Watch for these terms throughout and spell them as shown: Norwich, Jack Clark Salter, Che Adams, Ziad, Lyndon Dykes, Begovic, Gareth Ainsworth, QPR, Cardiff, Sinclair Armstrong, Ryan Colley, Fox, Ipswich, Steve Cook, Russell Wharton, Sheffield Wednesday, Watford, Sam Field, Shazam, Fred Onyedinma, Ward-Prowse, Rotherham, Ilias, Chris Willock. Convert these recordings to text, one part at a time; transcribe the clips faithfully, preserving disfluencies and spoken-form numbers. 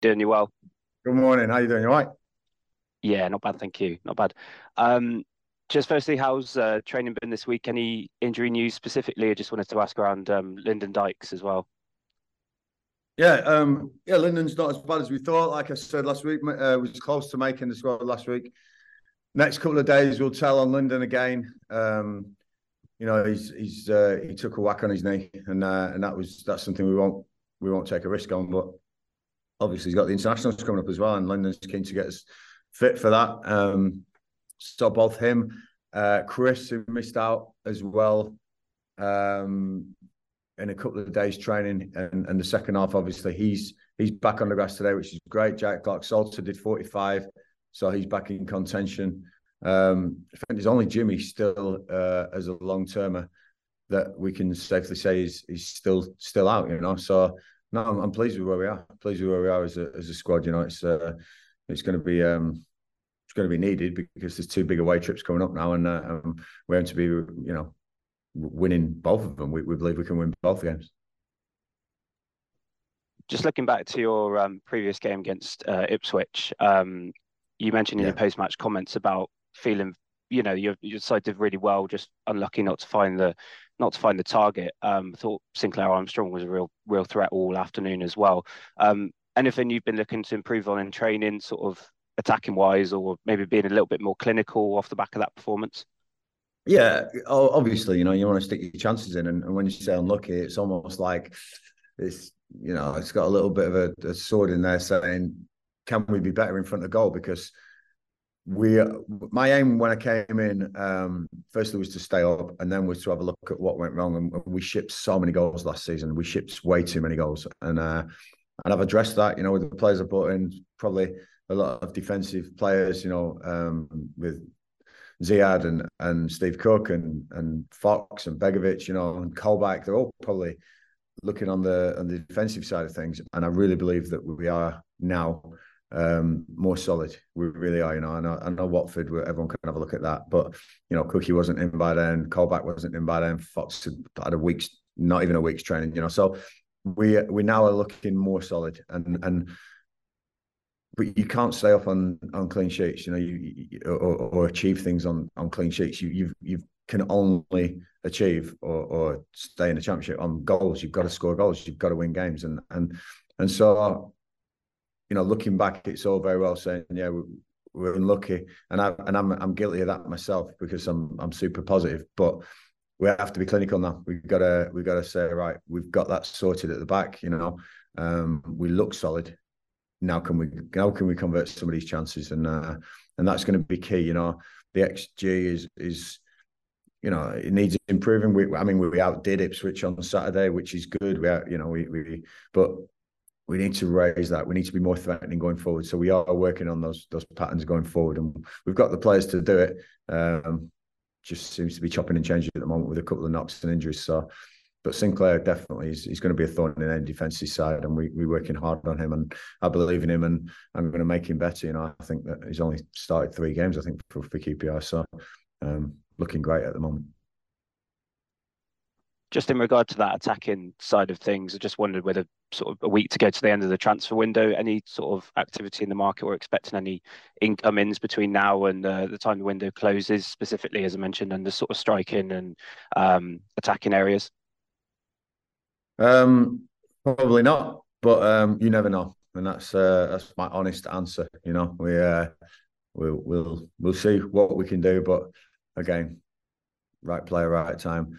Doing you well. Good morning. How are you doing? You all right? Yeah, not bad, thank you. Not bad. Um, just firstly, how's uh, training been this week? Any injury news specifically? I just wanted to ask around um, Lyndon Dykes as well. Yeah, um, yeah, Lyndon's not as bad as we thought. Like I said last week, uh, was close to making the squad last week. Next couple of days, we'll tell on Lyndon again. Um, you know, he's he's uh, he took a whack on his knee, and uh, and that was that's something we won't we won't take a risk on, but. Obviously, he's got the internationals coming up as well, and Lyndon's keen to get us fit for that. Um, so both him, uh, Chris, who missed out as well um, in a couple of days training, and, and the second half, obviously, he's he's back on the grass today, which is great. Jack Clark Salter did forty-five, so he's back in contention. Um, I think there's only Jimmy still uh, as a long-termer that we can safely say is is still still out, you know, so... No, I'm, I'm pleased with where we are. I'm pleased with where we are as a as a squad. You know, it's uh, it's going to be um, it's going to be needed because there's two big away trips coming up now, and uh, um, we're going to be you know winning both of them. We we believe we can win both games. Just looking back to your um, previous game against uh, Ipswich, um, you mentioned in yeah. your post match comments about feeling you know your your side did really well, just unlucky not to find the. Not to find the target. Um, I thought Sinclair Armstrong was a real, real threat all afternoon as well. Um, anything you've been looking to improve on in training, sort of attacking wise, or maybe being a little bit more clinical off the back of that performance? Yeah, obviously, you know, you want to stick your chances in, and, and when you say unlucky, it's almost like it's, you know, it's got a little bit of a, a sword in there saying, can we be better in front of goal? Because We, my aim when I came in, um, firstly was to stay up, and then was to have a look at what went wrong. And we shipped so many goals last season. We shipped way too many goals, and uh, and I've addressed that. You know, with the players I brought in, probably a lot of defensive players. You know, um, with Ziad and and Steve Cook and and Fox and Begovic. You know, and Colback. They're all probably looking on the on the defensive side of things. And I really believe that we are now. Um, more solid, we really are. You know, I know, I know Watford, where everyone can have a look at that. But you know, Cookie wasn't in by then, Colback wasn't in by then, Fox had, had a week's, not even a week's training. You know, so we we now are looking more solid, and and but you can't stay up on, on clean sheets. You know, you, you or, or achieve things on, on clean sheets. You you you can only achieve or or stay in the championship on goals. You've got to score goals. You've got to win games, and and and so. You know, looking back, it's all very well saying, "Yeah, we, we're unlucky," and I and I'm I'm guilty of that myself because I'm I'm super positive. But we have to be clinical now. We've got to we got to say, right, we've got that sorted at the back. You know, um, we look solid. Now can we now can we convert some of these chances, and uh, and that's going to be key. You know, the X G is is you know it needs improving. We I mean we outdid Ipswich on Saturday, which is good. We out, you know we we but. we need to raise that. We need to be more threatening going forward. So we are working on those those patterns going forward, and we've got the players to do it. Um, just seems to be chopping and changing at the moment with a couple of knocks and injuries. So, but Sinclair definitely is, is going to be a thorn in their defensive side, and we, we're working hard on him. And I believe in him, and I'm going to make him better. You know, I think that he's only started three games, I think, for, for Q P R. So, um, looking great at the moment. Just in regard to that attacking side of things, I just wondered whether sort of a week to go to the end of the transfer window, any sort of activity in the market or expecting any incomings between now and uh, the time the window closes, specifically, as I mentioned, and the sort of striking and um, attacking areas? Um, probably not, but um, you never know. And that's uh, that's my honest answer. You know, we, uh, we, we'll, we'll see what we can do, but again, right player, right time.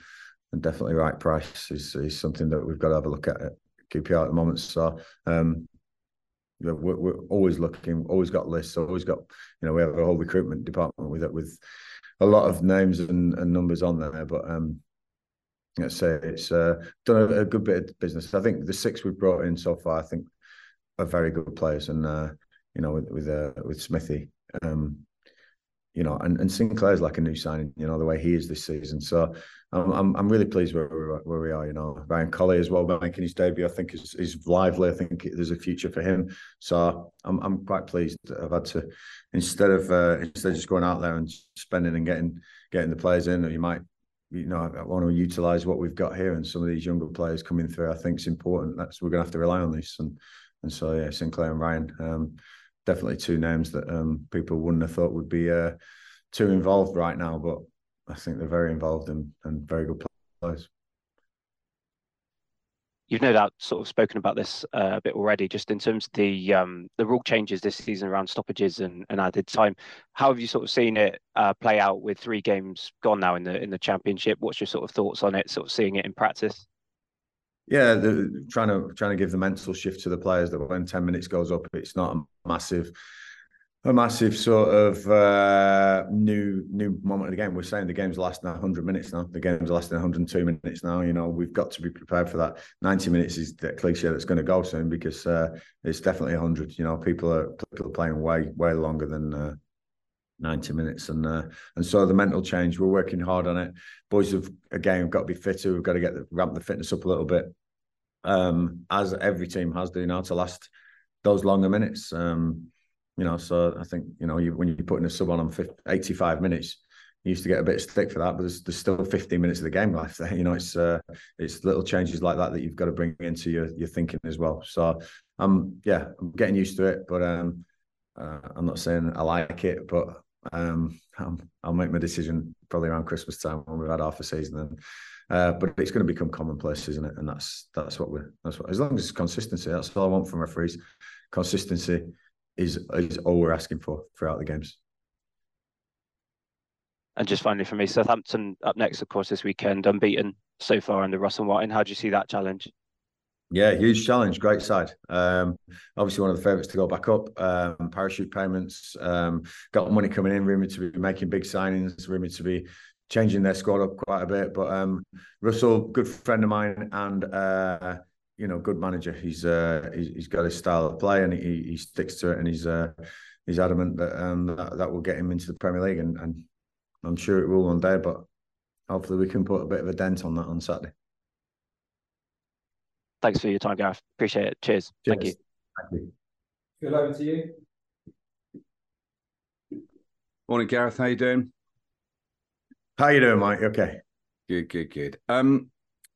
And definitely right price is, is something that we've got to have a look at at Q P R at the moment. So um, we're, we're always looking, always got lists, always got, you know, we have a whole recruitment department with it, with a lot of names and, and numbers on there. But um, let's say it's uh, done a, a good bit of business. I think the six we've brought in so far, I think, are very good players. And, uh, you know, with with, uh, with Smithy, um, you know, and, and Sinclair's like a new signing, you know, the way he is this season. So I'm I'm, I'm really pleased where we are, where we are. You know, Ryan Colley as well, making his debut, I think is is lively. I think there's a future for him. So I'm I'm quite pleased that I've had to, instead of uh, instead of just going out there and spending and getting getting the players in, or you might, you know, I want to utilise what we've got here, and some of these younger players coming through, I think, is important. That's we're going to have to rely on this, and and so yeah, Sinclair and Ryan. Um, Definitely two names that um, people wouldn't have thought would be uh, too involved right now, but I think they're very involved and, and very good players. You've no doubt sort of spoken about this uh, a bit already, just in terms of the um, the rule changes this season around stoppages and, and added time. How have you sort of seen it uh, play out with three games gone now in the in the Championship? What's your sort of thoughts on it, sort of seeing it in practice? Yeah, the, trying to trying to give the mental shift to the players that when ten minutes goes up, it's not a massive, a massive sort of uh, new new moment of the game. We're saying the game's lasting one hundred minutes now. The game's lasting one hundred two minutes now. You know, we've got to be prepared for that. ninety minutes is the cliche that's going to go soon, because uh, it's definitely one hundred. You know, people are people are playing way way longer than uh, ninety minutes, and uh, and so the mental change. We're working hard on it. Boys have again got to be fitter. We've got to get the, ramp the fitness up a little bit. Um, as every team has do now to last those longer minutes. Um, you know, so I think, you know, you, when you're putting a sub on on eighty-five minutes, you used to get a bit of stick for that, but there's, there's still fifteen minutes of the game left there. You know, it's uh, it's little changes like that that you've got to bring into your your thinking as well. So um, yeah, I'm getting used to it, but um, uh, I'm not saying I like it, but um, I'll make my decision probably around Christmas time when we've had half a season. And Uh, but it's going to become commonplace, isn't it? And that's that's what we're that's what as long as it's consistency, that's all I want from referees. Consistency is is all we're asking for throughout the games. And just finally for me, Southampton up next, of course, this weekend, unbeaten so far under Russell Wharton. How do you see that challenge? Yeah, huge challenge. Great side. Um, obviously, one of the favourites to go back up. Um, parachute payments. Um, got money coming in. Rumoured to be making big signings. Rumoured to be changing their squad up quite a bit, but um, Russell, good friend of mine, and uh, you know, good manager. He's uh, he's, he's got his style of play, and he, he sticks to it, and he's uh, he's adamant that um that, that will get him into the Premier League, and, and I'm sure it will one day. But hopefully, we can put a bit of a dent on that on Saturday. Thanks for your time, Gareth. Appreciate it. Cheers. Cheers. Thank you. Thank you. Good, over to you. Morning, Gareth. How you doing? How you doing, Mike? Okay. Good, good, good. Um,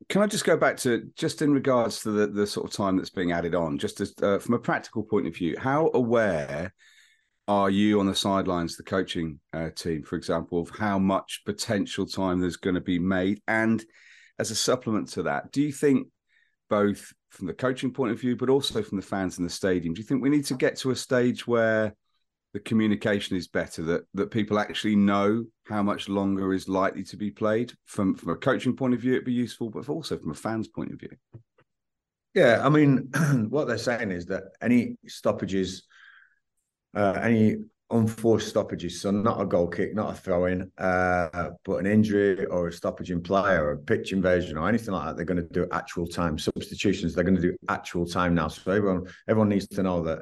can I just go back to, just in regards to the, the sort of time that's being added on, just as, uh, from a practical point of view, how aware are you on the sidelines, the coaching uh, team, for example, of how much potential time there's going to be made? And as a supplement to that, do you think, both from the coaching point of view, but also from the fans in the stadium, do you think we need to get to a stage where the communication is better, that that people actually know how much longer is likely to be played? From from a coaching point of view, it'd be useful, but also from a fan's point of view. Yeah, I mean, what they're saying is that any stoppages, uh, any unforced stoppages, so not a goal kick, not a throw-in, uh, but an injury or a stoppage in play or a pitch invasion or anything like that, they're going to do actual time. Substitutions, they're going to do actual time now. So everyone, everyone needs to know that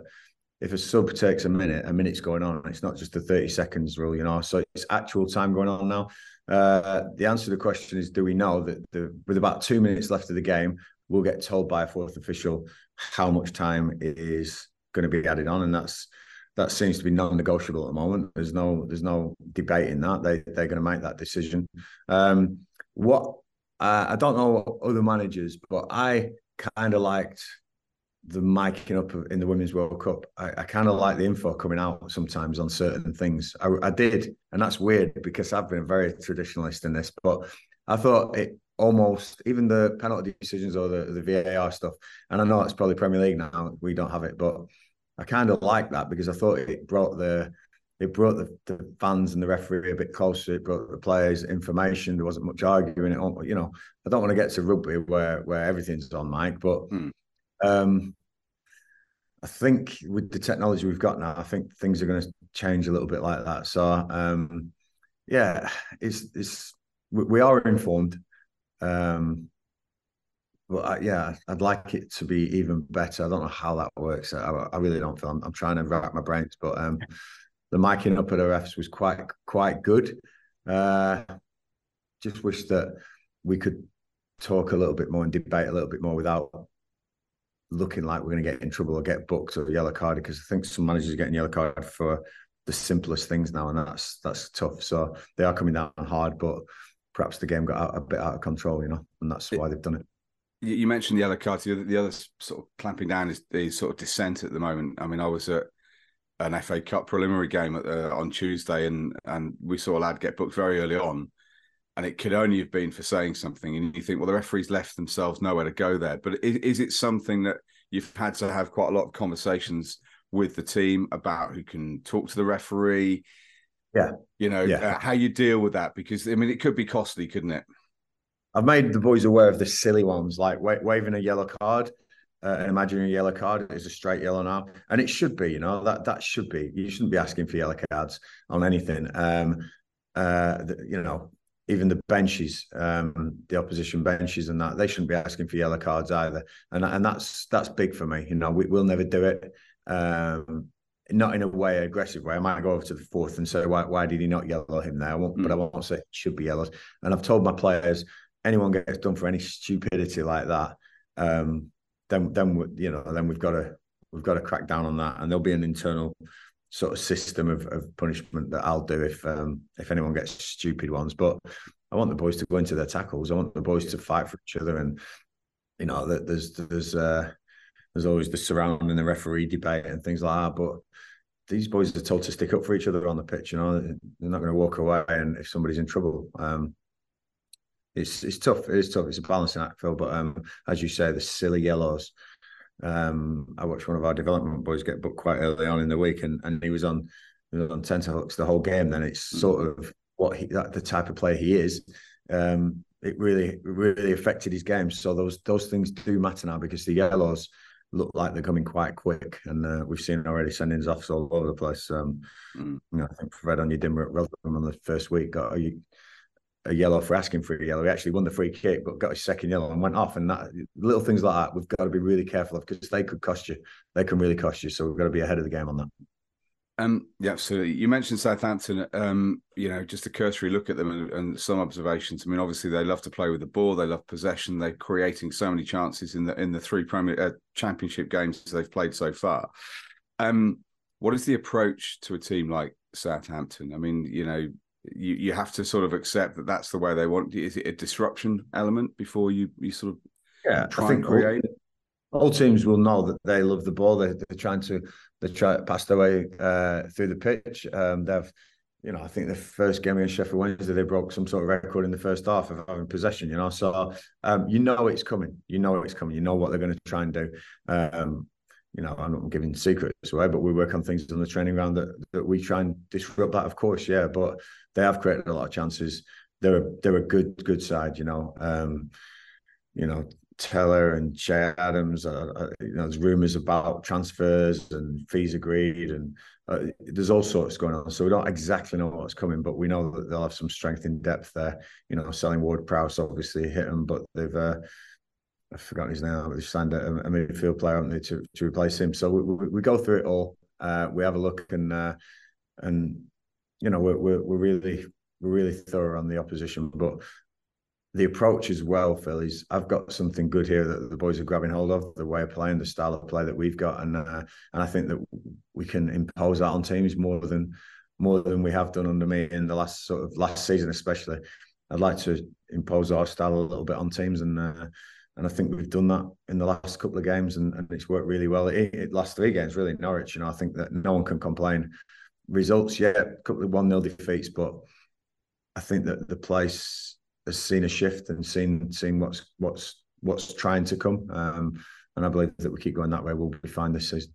if a sub takes a minute, a minute's going on. It's not just the thirty seconds rule, you know. So it's actual time going on now. Uh, the answer to the question is, do we know that the, with about two minutes left of the game, we'll get told by a fourth official how much time it is going to be added on, and that's that seems to be non-negotiable at the moment. There's no there's no debating that. They, they're going to make that decision. Um, what uh, I don't know other managers, but I kind of liked the micing up in the Women's World Cup. I, I kind of like the info coming out sometimes on certain things. I, I did, and that's weird because I've been very traditionalist in this, but I thought it almost, even the penalty decisions or the, the V A R stuff, and I know it's probably Premier League now, we don't have it, but I kind of like that because I thought it brought the it brought the, the fans and the referee a bit closer. It brought the players information. There wasn't much arguing. It, you know, I don't want to get to rugby where where everything's on mic, but mm. um, I think with the technology we've got now, I think things are going to change a little bit like that. So um, yeah, it's it's we are informed, um, but I, yeah, I'd like it to be even better. I don't know how that works. I, I really don't feel. I'm, I'm trying to wrap my brains, but um, the micing up at the refs was quite quite good. Uh, just wish that we could talk a little bit more and debate a little bit more without looking like we're going to get in trouble or get booked or yellow carded, because I think some managers are getting yellow carded for the simplest things now, and that's that's tough. So they are coming down hard, but perhaps the game got out, a bit out of control, you know, and that's why they've done it. You mentioned the other card. The other, the other sort of clamping down is the sort of dissent at the moment. I mean, I was at an F A Cup preliminary game at the, on Tuesday, and and we saw a lad get booked very early on, and it could only have been for saying something. And you think, well, the referees left themselves nowhere to go there. But is, is it something that you've had to have quite a lot of conversations with the team about, who can talk to the referee? Yeah. You know, yeah. Uh, how you deal with that? Because, I mean, it could be costly, couldn't it? I've made the boys aware of the silly ones, like wa- waving a yellow card, uh, an imaginary yellow card is a straight yellow now. And it should be, you know, that that should be. You shouldn't be asking for yellow cards on anything. Um, uh, the, you know, even the benches, um, the opposition benches and that, they shouldn't be asking for yellow cards either. And and that's that's big for me. You know, we, we'll never do it. Um, not in a way, aggressive way. I might go over to the fourth and say, why why did he not yellow him there? I won't, mm. But I won't say it should be yellows. And I've told my players, anyone gets done for any stupidity like that, um, then then we, you know, then we've got to we've got to crack down on that, and there'll be an internal sort of system of, of punishment that I'll do if um, if anyone gets stupid ones. But I want the boys to go into their tackles. I want the boys to fight for each other, and you know, there's there's uh, there's always the surrounding the referee debate and things like that. But these boys are told to stick up for each other on the pitch. You know, they're not going to walk away, and if somebody's in trouble. Um, It's it's tough. It is tough. It's a balancing act, Phil. But um, as you say, the silly yellows. Um, I watched one of our development boys get booked quite early on in the week, and, and he was on he was on tenterhooks the whole game. Then it's sort of what he, that, the type of player he is. Um, it really really affected his game. So those those things do matter now, because the yellows look like they're coming quite quick, and uh, we've seen already sendings offs all over the place. Um, mm. You know, I think Fred Onyedinma at Rotherham on the first week got a. a yellow for asking for a yellow. He actually won the free kick, but got his second yellow and went off. And that, little things like that, we've got to be really careful of, because they could cost you. They can really cost you. So we've got to be ahead of the game on that. Um, yeah, absolutely. You mentioned Southampton. Um, you know, just a cursory look at them and, and some observations. I mean, obviously they love to play with the ball. They love possession. They're creating so many chances in the in the three Premier uh, Championship games they've played so far. Um, what is the approach to a team like Southampton? I mean, you know. You you have to sort of accept that that's the way they want. Is it a disruption element before you, you sort of yeah, try I think and create it? All, all teams will know that they love the ball. They, they're trying to they try to pass their way uh, through the pitch. Um, they've, you know, I think the first game against Sheffield Wednesday, they broke some sort of record in the first half of having possession, you know. So um, you know it's coming. You know it's coming. You know what they're going to try and do. Um, You know, I'm not giving secrets away, but we work on things on the training ground that, that we try and disrupt that, of course, yeah. But they have created a lot of chances. They're a, they're a good, good side, you know. Um, you know, Teller and Che Adams. Uh, uh, you know, there's rumours about transfers and fees agreed, and uh, there's all sorts going on. So we don't exactly know what's coming, but we know that they'll have some strength in depth there. You know, selling Ward-Prowse obviously hit him, but they've uh, I've forgotten his name. But they've signed a, a midfield player, haven't they, to to replace him? So we we, we go through it all. Uh, we have a look, and uh, and you know, we're we're, we're really we're really thorough on the opposition, but. The approach as well, Phil, is I've got something good here that the boys are grabbing hold of, the way of playing, the style of play that we've got. And uh, and I think that we can impose that on teams more than more than we have done under me in the last sort of last season, especially. I'd like to impose our style a little bit on teams. And uh, and I think we've done that in the last couple of games, and, and it's worked really well. It, it last three games, really, Norwich. You know, I think that no one can complain. Results, yeah, a couple of one nil defeats, but I think that the place... has seen a shift and seen seen what's what's what's trying to come, um, and I believe that we keep going that way, we'll be fine this season.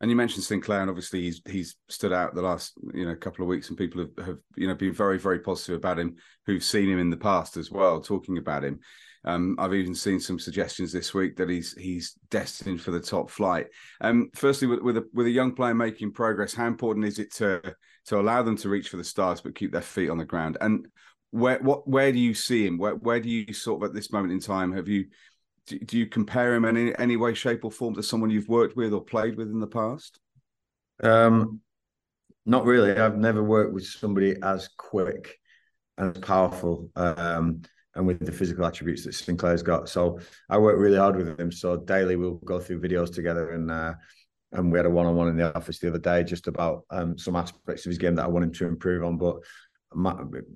And you mentioned Sinclair, and obviously he's he's stood out the last you know couple of weeks, and people have, have you know been very very positive about him, who've seen him in the past as well, talking about him. Um, I've even seen some suggestions this week that he's he's destined for the top flight. Um, firstly, with with a, with a young player making progress, how important is it to to allow them to reach for the stars but keep their feet on the ground? And Where what where do you see him? Where where do you sort of at this moment in time? Have you do, do you compare him in any, any way, shape, or form to someone you've worked with or played with in the past? Um, not really. I've never worked with somebody as quick and powerful, um, and with the physical attributes that Sinclair's got. So I work really hard with him. So daily we'll go through videos together, and uh, and we had a one-on-one in the office the other day just about um, some aspects of his game that I want him to improve on, but.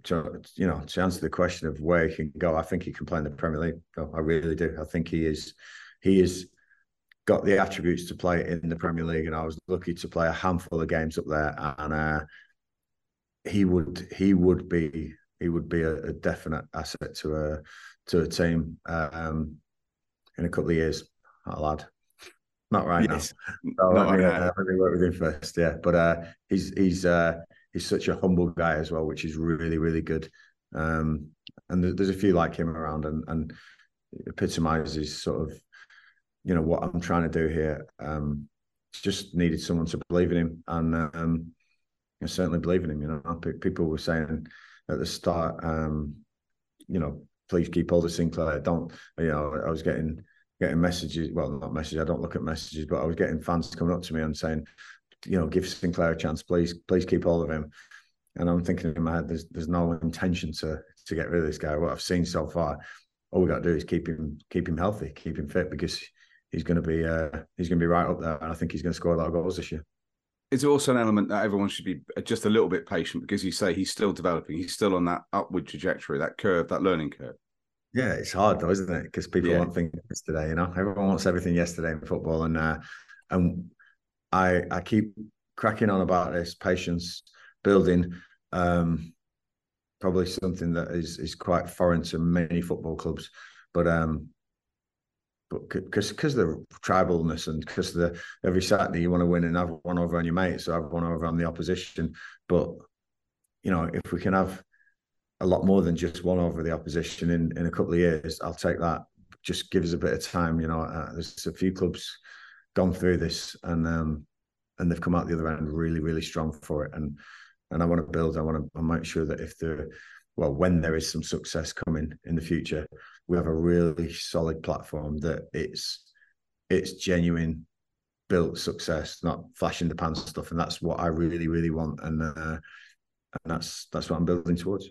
To, you know, to answer the question of where he can go, I think he can play in the Premier League. I really do. I think he is, he has got the attributes to play in the Premier League, and I was lucky to play a handful of games up there. And uh, he would, he would be, he would be a, a definite asset to a to a team um, in a couple of years. That lad, not right yes. now. So not let, me, right. uh, let me work with him first. Yeah, but uh, he's he's. Uh, He's such a humble guy as well, which is really, really good. Um, and there's, there's a few like him around, and, and epitomizes sort of, you know, what I'm trying to do here. Um, just needed someone to believe in him, and um, I certainly believe in him. You know, people were saying at the start, um, you know, please keep hold of Sinclair. Don't, you know, I was getting getting messages. Well, not messages. I don't look at messages, but I was getting fans coming up to me and saying, you know, give Sinclair a chance, please, please keep hold of him. And I'm thinking in my head, there's there's no intention to to get rid of this guy. What I've seen so far, all we got to do is keep him keep him healthy, keep him fit, because he's going to be uh, he's going to be right up there, and I think he's going to score a lot of goals this year. It's also an element that everyone should be just a little bit patient, because you say he's still developing, he's still on that upward trajectory, that curve, that learning curve. Yeah, it's hard though, isn't it? Because people yeah. want things yesterday, you know, everyone wants everything yesterday in football, and uh, and. I, I keep cracking on about this patience building, um, probably something that is is quite foreign to many football clubs, but um, but because because the tribalness, and because the every Saturday you want to win and have one over on your mates, so have one over on the opposition. But you know, if we can have a lot more than just one over the opposition in in a couple of years, I'll take that. Just give us a bit of time. You know, uh, there's a few clubs gone through this, and um, and they've come out the other end really, really strong for it. And and I want to build. I want to I make sure that if there, well, when there is some success coming in the future, we have a really solid platform that it's it's genuine, built success, not flash in the pan stuff. And that's what I really, really want. And uh, and that's that's what I'm building towards.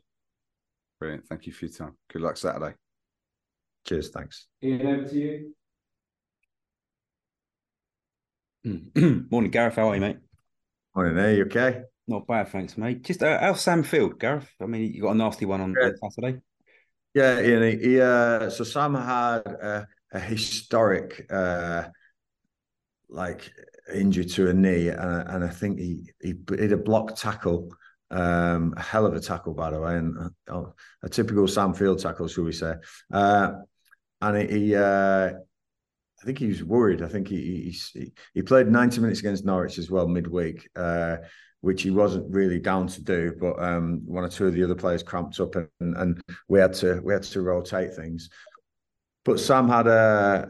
Brilliant. Thank you for your time. Good luck Saturday. Cheers. Thanks. Ian, over to you. Morning, Gareth. How are you, mate? Morning there. You okay? Not bad, thanks, mate. Just uh, how's Sam Field, Gareth? I mean, you got a nasty one on yeah. Saturday. Yeah, Ian. He, he, uh, so Sam had a, a historic, uh, like, injury to a knee, and, and I think he he did a blocked tackle, um, a hell of a tackle, by the way, and uh, a typical Sam Field tackle, shall we say? Uh, and he. Uh, I think he was worried. I think he he he played ninety minutes against Norwich as well midweek, uh, which he wasn't really down to do. But um, one or two of the other players cramped up, and and we had to we had to rotate things. But Sam had a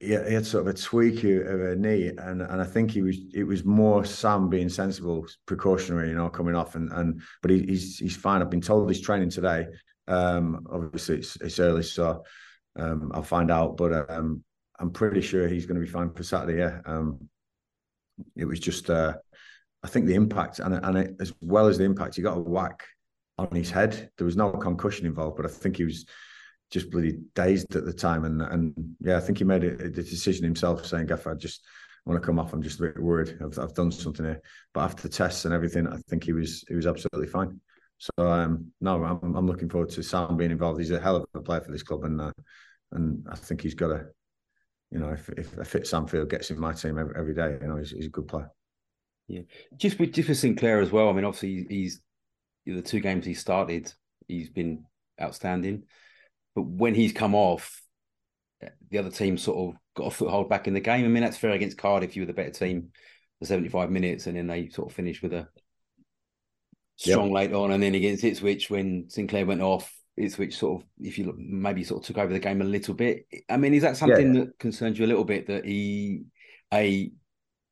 he had sort of a tweak of a knee, and and I think he was it was more Sam being sensible, precautionary, you know, coming off, and and but he, he's he's fine. I've been told he's training today. Um, obviously it's it's early, so um, I'll find out. But um, I'm pretty sure he's going to be fine for Saturday. Yeah. Um, it was just uh, I think the impact, and and it, as well as the impact, he got a whack on his head. There was no concussion involved, but I think he was just bloody dazed at the time, and and yeah, I think he made a, a decision himself, saying, "Gaff, I just want to come off. I'm just a bit worried. I've I've done something here." But after the tests and everything, I think he was he was absolutely fine. So um, no, I'm I'm looking forward to Sam being involved. He's a hell of a player for this club, and uh, and I think he's got a, you know, if if a fit Sam Field gets in my team every, every day, you know, he's he's a good player. Yeah, just with just with Sinclair as well. I mean, obviously he's the two games he started, he's been outstanding. But when he's come off, the other team sort of got a foothold back in the game. I mean, that's fair against Cardiff. You were the better team for seventy-five minutes, and then they sort of finished with a strong yep. late on. And then against Ipswich, when Sinclair went off, Ipswich sort of, if you look, maybe sort of took over the game a little bit. I mean, is that something yeah, yeah. that concerns you a little bit, that he, A,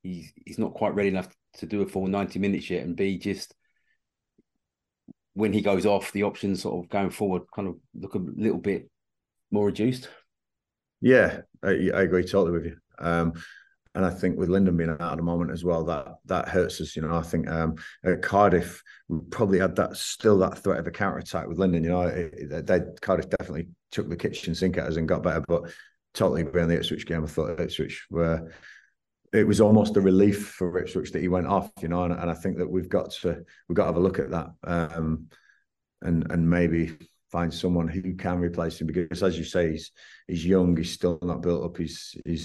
he's, he's not quite ready enough to do a full ninety minutes yet, and B, just... when he goes off, the options sort of going forward kind of look a little bit more reduced? Yeah, I, I agree totally with you. Um, and I think with Lyndon being out at the moment as well, that that hurts us. You know, I think um, at Cardiff, we probably had that still that threat of a counter-attack with Lyndon. You know, it, they Cardiff definitely took the kitchen sink at us and got better, but totally agree on the Ipswich game. I thought Ipswich were... it was almost a relief for Ipswich that he went off, you know, and, and I think that we've got to we've got to have a look at that, um, and and maybe find someone who can replace him, because, as you say, he's he's young, he's still not built up his his